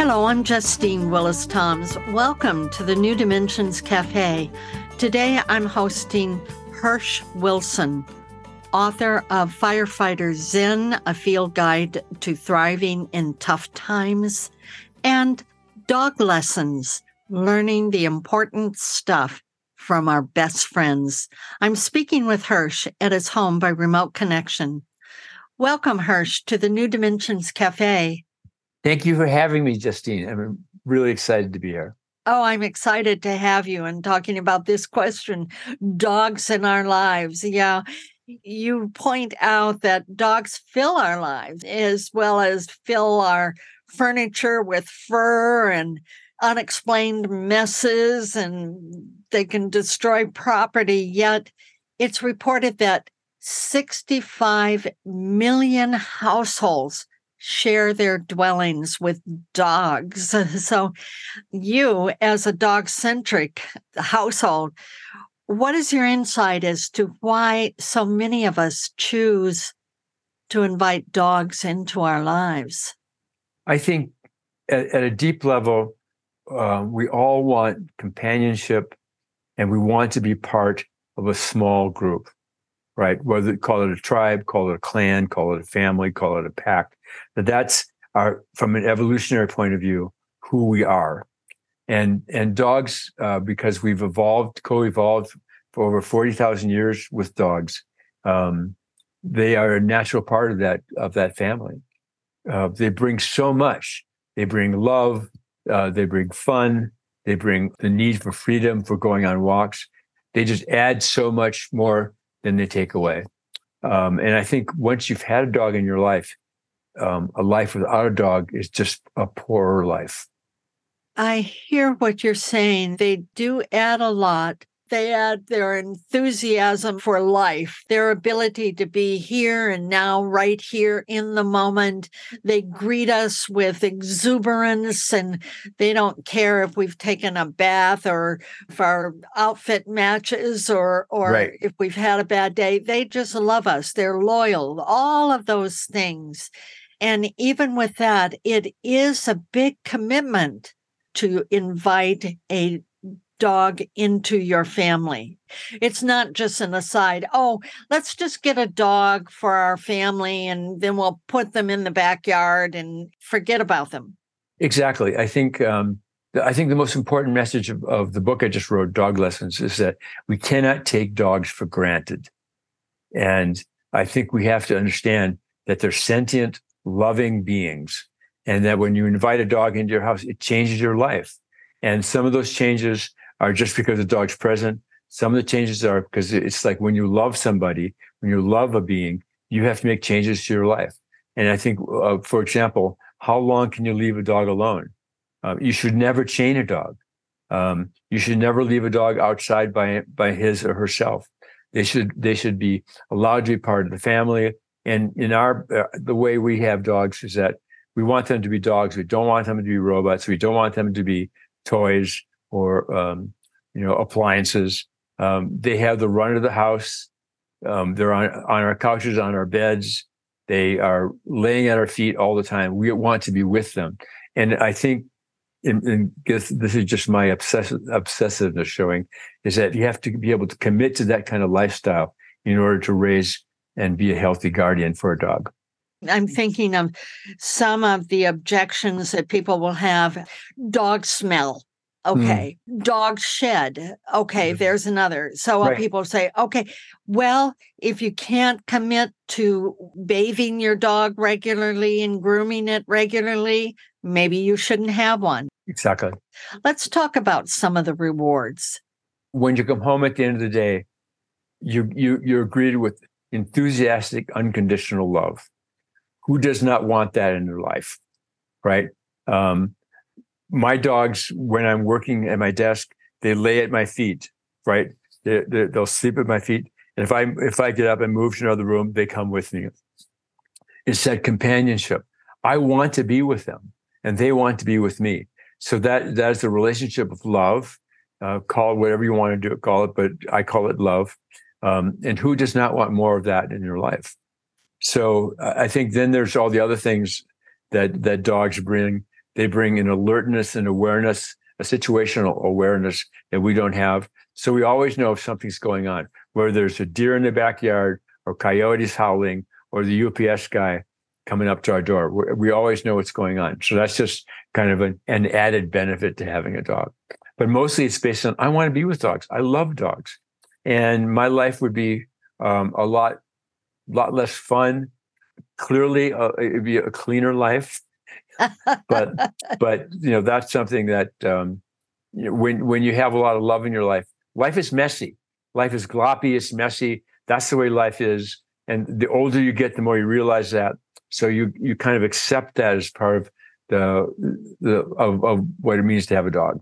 Hello, I'm Justine Willis-Toms. Welcome to the New Dimensions Cafe. Today I'm hosting Hersch Wilson, author of Firefighter Zen, A Field Guide to Thriving in Tough Times, and Dog Lessons, Learning the Important Stuff from Our Best Friends. I'm speaking with Hersch at his home by remote connection. Welcome, Hersch, to the New Dimensions Cafe. Thank you for having me, Justine. I'm really excited to be here. Oh, I'm excited to have you and talking about this question, dogs in our lives. Yeah, you point out that dogs fill our lives as well as fill our furniture with fur and unexplained messes, and they can destroy property. Yet it's reported that 65 million households share their dwellings with dogs. So you, as a dog-centric household, what is your insight as to why so many of us choose to invite dogs into our lives? I think at a deep level, we all want companionship and we want to be part of a small group, right? Whether call it a tribe, call it a clan, call it a family, call it a pack. That's our, from an evolutionary point of view, who we are. And dogs, because we've evolved, co-evolved for over 40,000 years with dogs, they are a natural part of that family. They bring so much. They bring love. They bring fun. They bring the need for freedom, for going on walks. They just add so much more than they take away. And I think once you've had a dog in your life, a life without a dog is just a poorer life. I hear what you're saying. They do add a lot. They add their enthusiasm for life, their ability to be here and now, right here in the moment. They greet us with exuberance, and they don't care if we've taken a bath or if our outfit matches or right. If we've had a bad day. They just love us. They're loyal, all of those things. And even with that, it is a big commitment to invite a dog into your family. It's not just an aside, oh, let's just get a dog for our family and then we'll put them in the backyard and forget about them. Exactly. I think the most important message of the book I just wrote, Dog Lessons, is that we cannot take dogs for granted. And I think we have to understand that they're sentient, loving beings. And that when you invite a dog into your house, it changes your life. And some of those changes are just because the dog's present. Some of the changes are because it's like when you love somebody, when you love a being, you have to make changes to your life. And I think, for example, how long can you leave a dog alone? You should never chain a dog. You should never leave a dog outside by his or herself. They should be allowed to be part of the family. And in our the way we have dogs is that we want them to be dogs. We don't want them to be robots. We don't want them to be toys or, appliances. They have the run of the house. They're on our couches, on our beds. They are laying at our feet all the time. We want to be with them. And I think, and this is just my obsessiveness showing, is that you have to be able to commit to that kind of lifestyle in order to raise and be a healthy guardian for a dog. I'm thinking of some of the objections that people will have. Dog smell. Okay. Dog shed. Okay. There's another. So right. People say, okay, well, if you can't commit to bathing your dog regularly and grooming it regularly, maybe you shouldn't have one. Exactly. Let's talk about some of the rewards. When you come home at the end of the day, you're greeted with enthusiastic, unconditional love. Who does not want that in their life, right? My dogs, when I'm working at my desk, they lay at my feet, right? They'll sleep at my feet. And if I get up and move to another room, they come with me. It's that companionship. I want to be with them, and they want to be with me. So that is the relationship of love. Call it whatever you want to call it, but I call it love. And who does not want more of that in your life? So I think then there's all the other things that dogs bring. They bring an alertness and awareness, a situational awareness that we don't have. So we always know if something's going on, whether there's a deer in the backyard or coyotes howling or the UPS guy coming up to our door. We always know what's going on. So that's just kind of an added benefit to having a dog. But mostly it's based on, I want to be with dogs. I love dogs. And my life would be a lot less fun. Clearly, it'd be a cleaner life. But you know, that's something that you know, when you have a lot of love in your life, life is messy. Life is gloppy. It's messy. That's the way life is. And the older you get, the more you realize that. So you kind of accept that as part of the what it means to have a dog.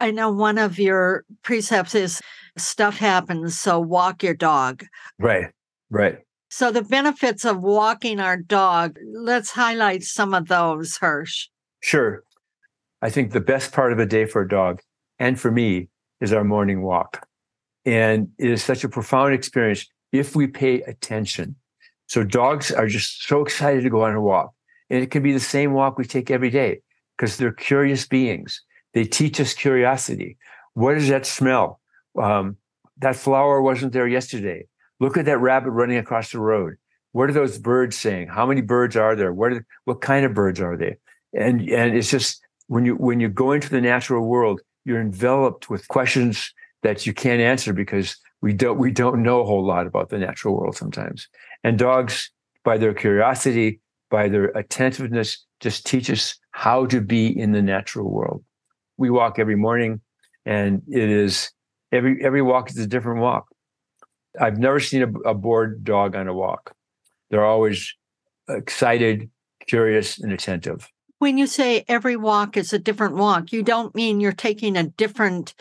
I know one of your precepts is stuff happens, so walk your dog. Right. So the benefits of walking our dog, let's highlight some of those, Hersch. Sure. I think the best part of a day for a dog, and for me, is our morning walk. And it is such a profound experience if we pay attention. So dogs are just so excited to go on a walk. And it can be the same walk we take every day because they're curious beings. They teach us curiosity. What is that smell? That flower wasn't there yesterday. Look at that rabbit running across the road. What are those birds saying? How many birds are there? What kind of birds are they? And it's just when you go into the natural world, you're enveloped with questions that you can't answer because we don't know a whole lot about the natural world sometimes. And dogs, by their curiosity, by their attentiveness, just teach us how to be in the natural world. We walk every morning, and it is every walk is a different walk. I've never seen a bored dog on a walk. They're always excited, curious, and attentive. When you say every walk is a different walk, you don't mean you're taking a different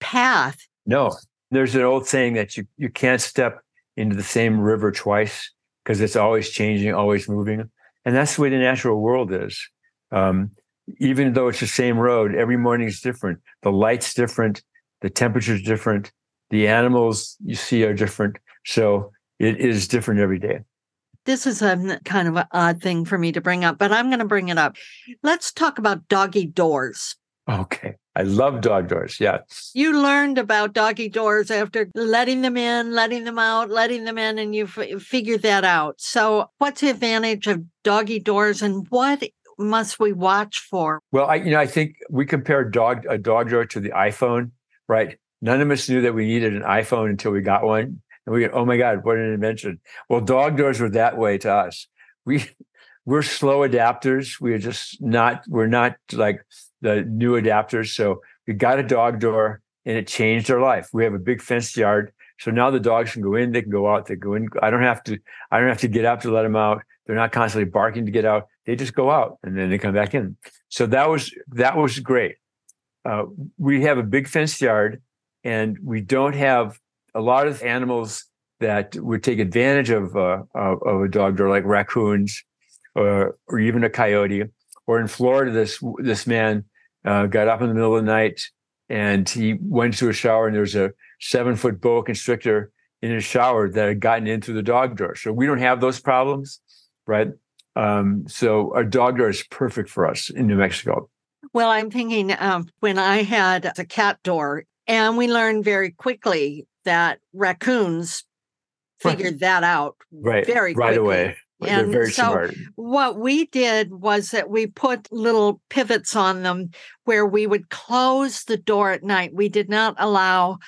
path. No. There's an old saying that you can't step into the same river twice because it's always changing, always moving. And that's the way the natural world is. Even though it's the same road, every morning is different. The light's different. The temperature's different. The animals you see are different. So it is different every day. This is a kind of an odd thing for me to bring up, but I'm going to bring it up. Let's talk about doggy doors. Okay. I love dog doors. Yeah. You learned about doggy doors after letting them in, letting them out, letting them in, and you figured that out. So what's the advantage of doggy doors and what must we watch for? Well, I think we compare a dog door to the iPhone, right? None of us knew that we needed an iPhone until we got one. And we go, oh my God, what an invention. Well, dog doors were that way to us. We're slow adapters. We're not like the new adapters. So we got a dog door and it changed our life. We have a big fenced yard. So now the dogs can go in, they can go out, they go in. I don't have to get up to let them out. They're not constantly barking to get out. They just go out and then they come back in. So that was great. We have a big fenced yard. And we don't have a lot of animals that would take advantage of a dog door, like raccoons or even a coyote. Or in Florida, this man got up in the middle of the night and he went to a shower and there was a 7-foot boa constrictor in his shower that had gotten in through the dog door. So we don't have those problems, right? So our dog door is perfect for us in New Mexico. Well, I'm thinking when I had a cat door, and we learned very quickly that raccoons figured that out very quickly. Right away. And they're very smart. What we did was that we put little pivots on them where we would close the door at night. We did not allow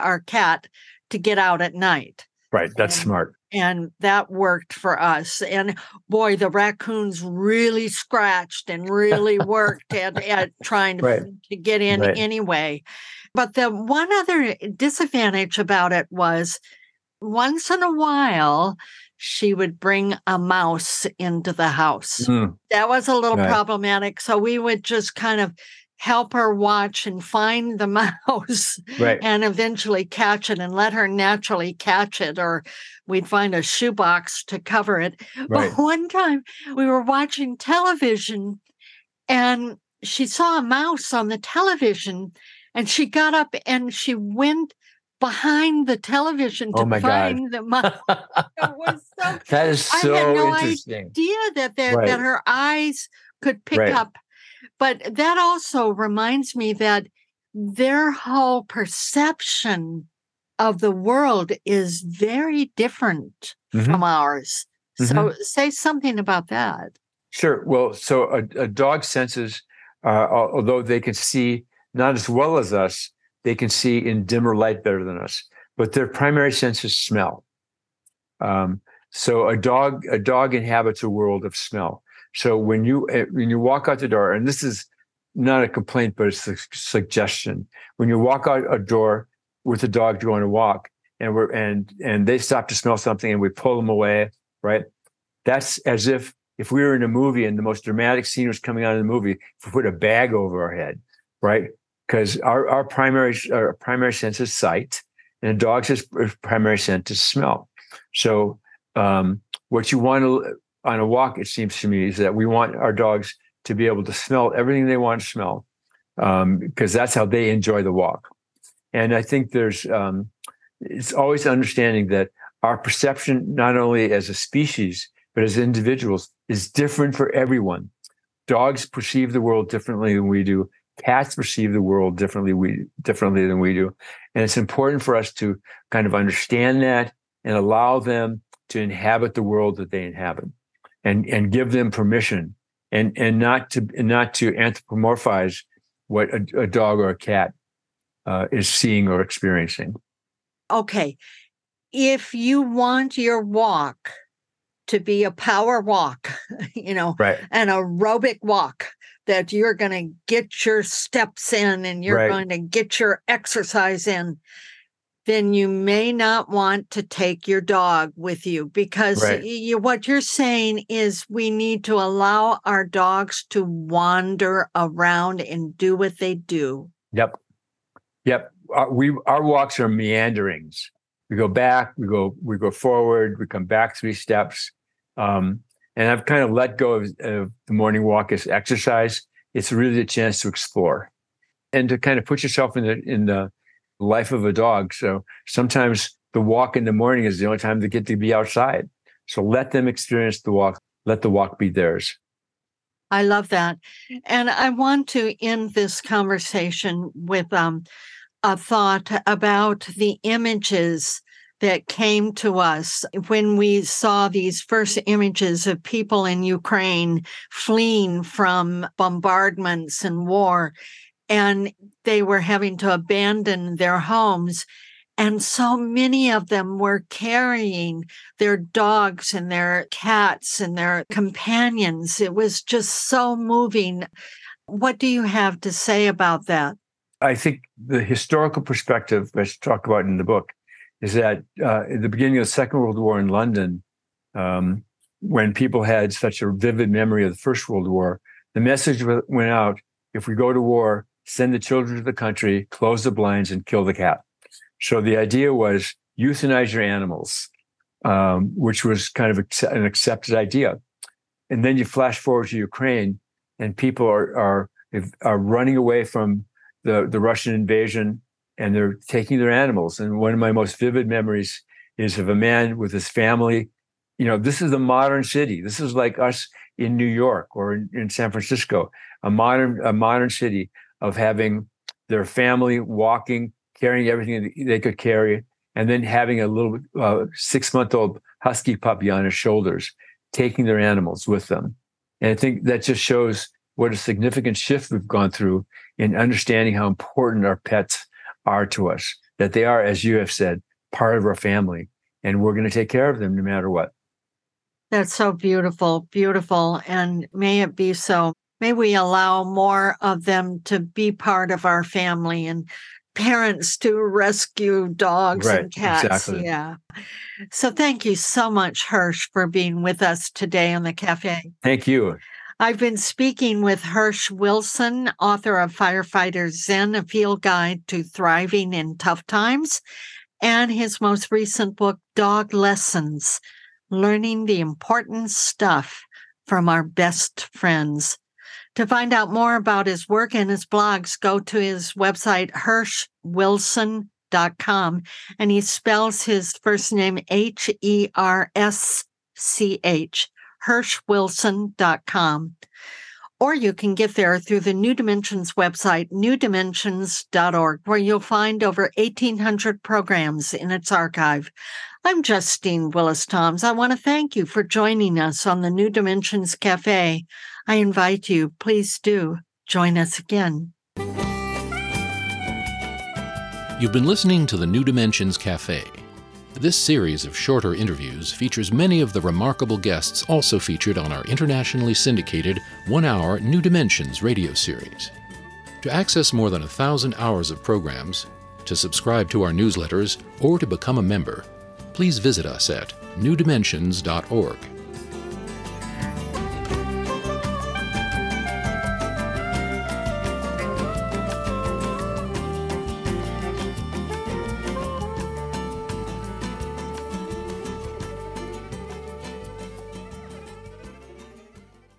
our cat to get out at night. Right. That's smart. And that worked for us. And boy, the raccoons really scratched and really worked at trying to get in anyway. But the one other disadvantage about it was once in a while, she would bring a mouse into the house. Mm. That was a little problematic. So we would just kind of help her watch and find the mouse and eventually catch it and let her naturally catch it, or we'd find a shoebox to cover it. Right. But one time we were watching television and she saw a mouse on the television and she got up and she went behind the television to find the mouse. It was so, that is so I had no interesting. Idea that her eyes could pick up. But that also reminds me that their whole perception of the world is very different from ours. So say something about that. Sure. Well, so a dog senses, although they can see not as well as us, they can see in dimmer light better than us. But their primary sense is smell. So a dog inhabits a world of smell. So when you walk out the door, and this is not a complaint, but it's a suggestion. When you walk out a door with a dog going to walk, and they stop to smell something, and we pull them away, right? That's as if we were in a movie and the most dramatic scene was coming out of the movie, if we put a bag over our head, right? Because our primary sense is sight, and a dog's primary sense is smell. So what you want to on a walk, it seems to me, is that we want our dogs to be able to smell everything they want to smell, because that's how they enjoy the walk. And I think it's always understanding that our perception, not only as a species, but as individuals, is different for everyone. Dogs perceive the world differently than we do. Cats perceive the world differently than we do. And it's important for us to kind of understand that and allow them to inhabit the world that they inhabit. And give them permission, and not to anthropomorphize what a dog or a cat is seeing or experiencing. Okay, if you want your walk to be a power walk, an aerobic walk that you're going to get your steps in and you're going to get your exercise in, then you may not want to take your dog with you, because what you're saying is we need to allow our dogs to wander around and do what they do. Yep. Our walks are meanderings. We go back, we go forward, we come back 3 steps. And I've kind of let go of the morning walk as exercise. It's really a chance to explore and to kind of put yourself in the life of a dog. So sometimes the walk in the morning is the only time they get to be outside. So let them experience the walk. Let the walk be theirs. I love that. And I want to end this conversation with a thought about the images that came to us when we saw these first images of people in Ukraine fleeing from bombardments and war. And they were having to abandon their homes. And so many of them were carrying their dogs and their cats and their companions. It was just so moving. What do you have to say about that? I think the historical perspective, as I talk about in the book, is that at the beginning of the Second World War in London, when people had such a vivid memory of the First World War, the message went out, if we go to war, send the children to the country, close the blinds, and kill the cat. So the idea was euthanize your animals, which was kind of an accepted idea. And then you flash forward to Ukraine, and people are running away from the Russian invasion, and they're taking their animals. And one of my most vivid memories is of a man with his family. This is a modern city. This is like us in New York or in San Francisco, a modern city, of having their family walking, carrying everything they could carry, and then having a little 6-month-old husky puppy on his shoulders, taking their animals with them. And I think that just shows what a significant shift we've gone through in understanding how important our pets are to us, that they are, as you have said, part of our family, and we're going to take care of them no matter what. That's so beautiful, beautiful. And may it be so. May we allow more of them to be part of our family and parents to rescue dogs and cats. Exactly. Yeah. So thank you so much, Hersch, for being with us today on the cafe. Thank you. I've been speaking with Hersch Wilson, author of Firefighter Zen, A Field Guide to Thriving in Tough Times, and his most recent book, Dog Lessons, Learning the Important Stuff from Our Best Friends. To find out more about his work and his blogs, go to his website, herschwilson.com, and he spells his first name Hersch, herschwilson.com. Or you can get there through the New Dimensions website, newdimensions.org, where you'll find over 1,800 programs in its archive. I'm Justine Willis-Toms. I want to thank you for joining us on the New Dimensions Cafe. I invite you, please do, join us again. You've been listening to the New Dimensions Cafe. This series of shorter interviews features many of the remarkable guests also featured on our internationally syndicated one-hour New Dimensions radio series. To access more than 1,000 hours of programs, to subscribe to our newsletters, or to become a member, please visit us at newdimensions.org.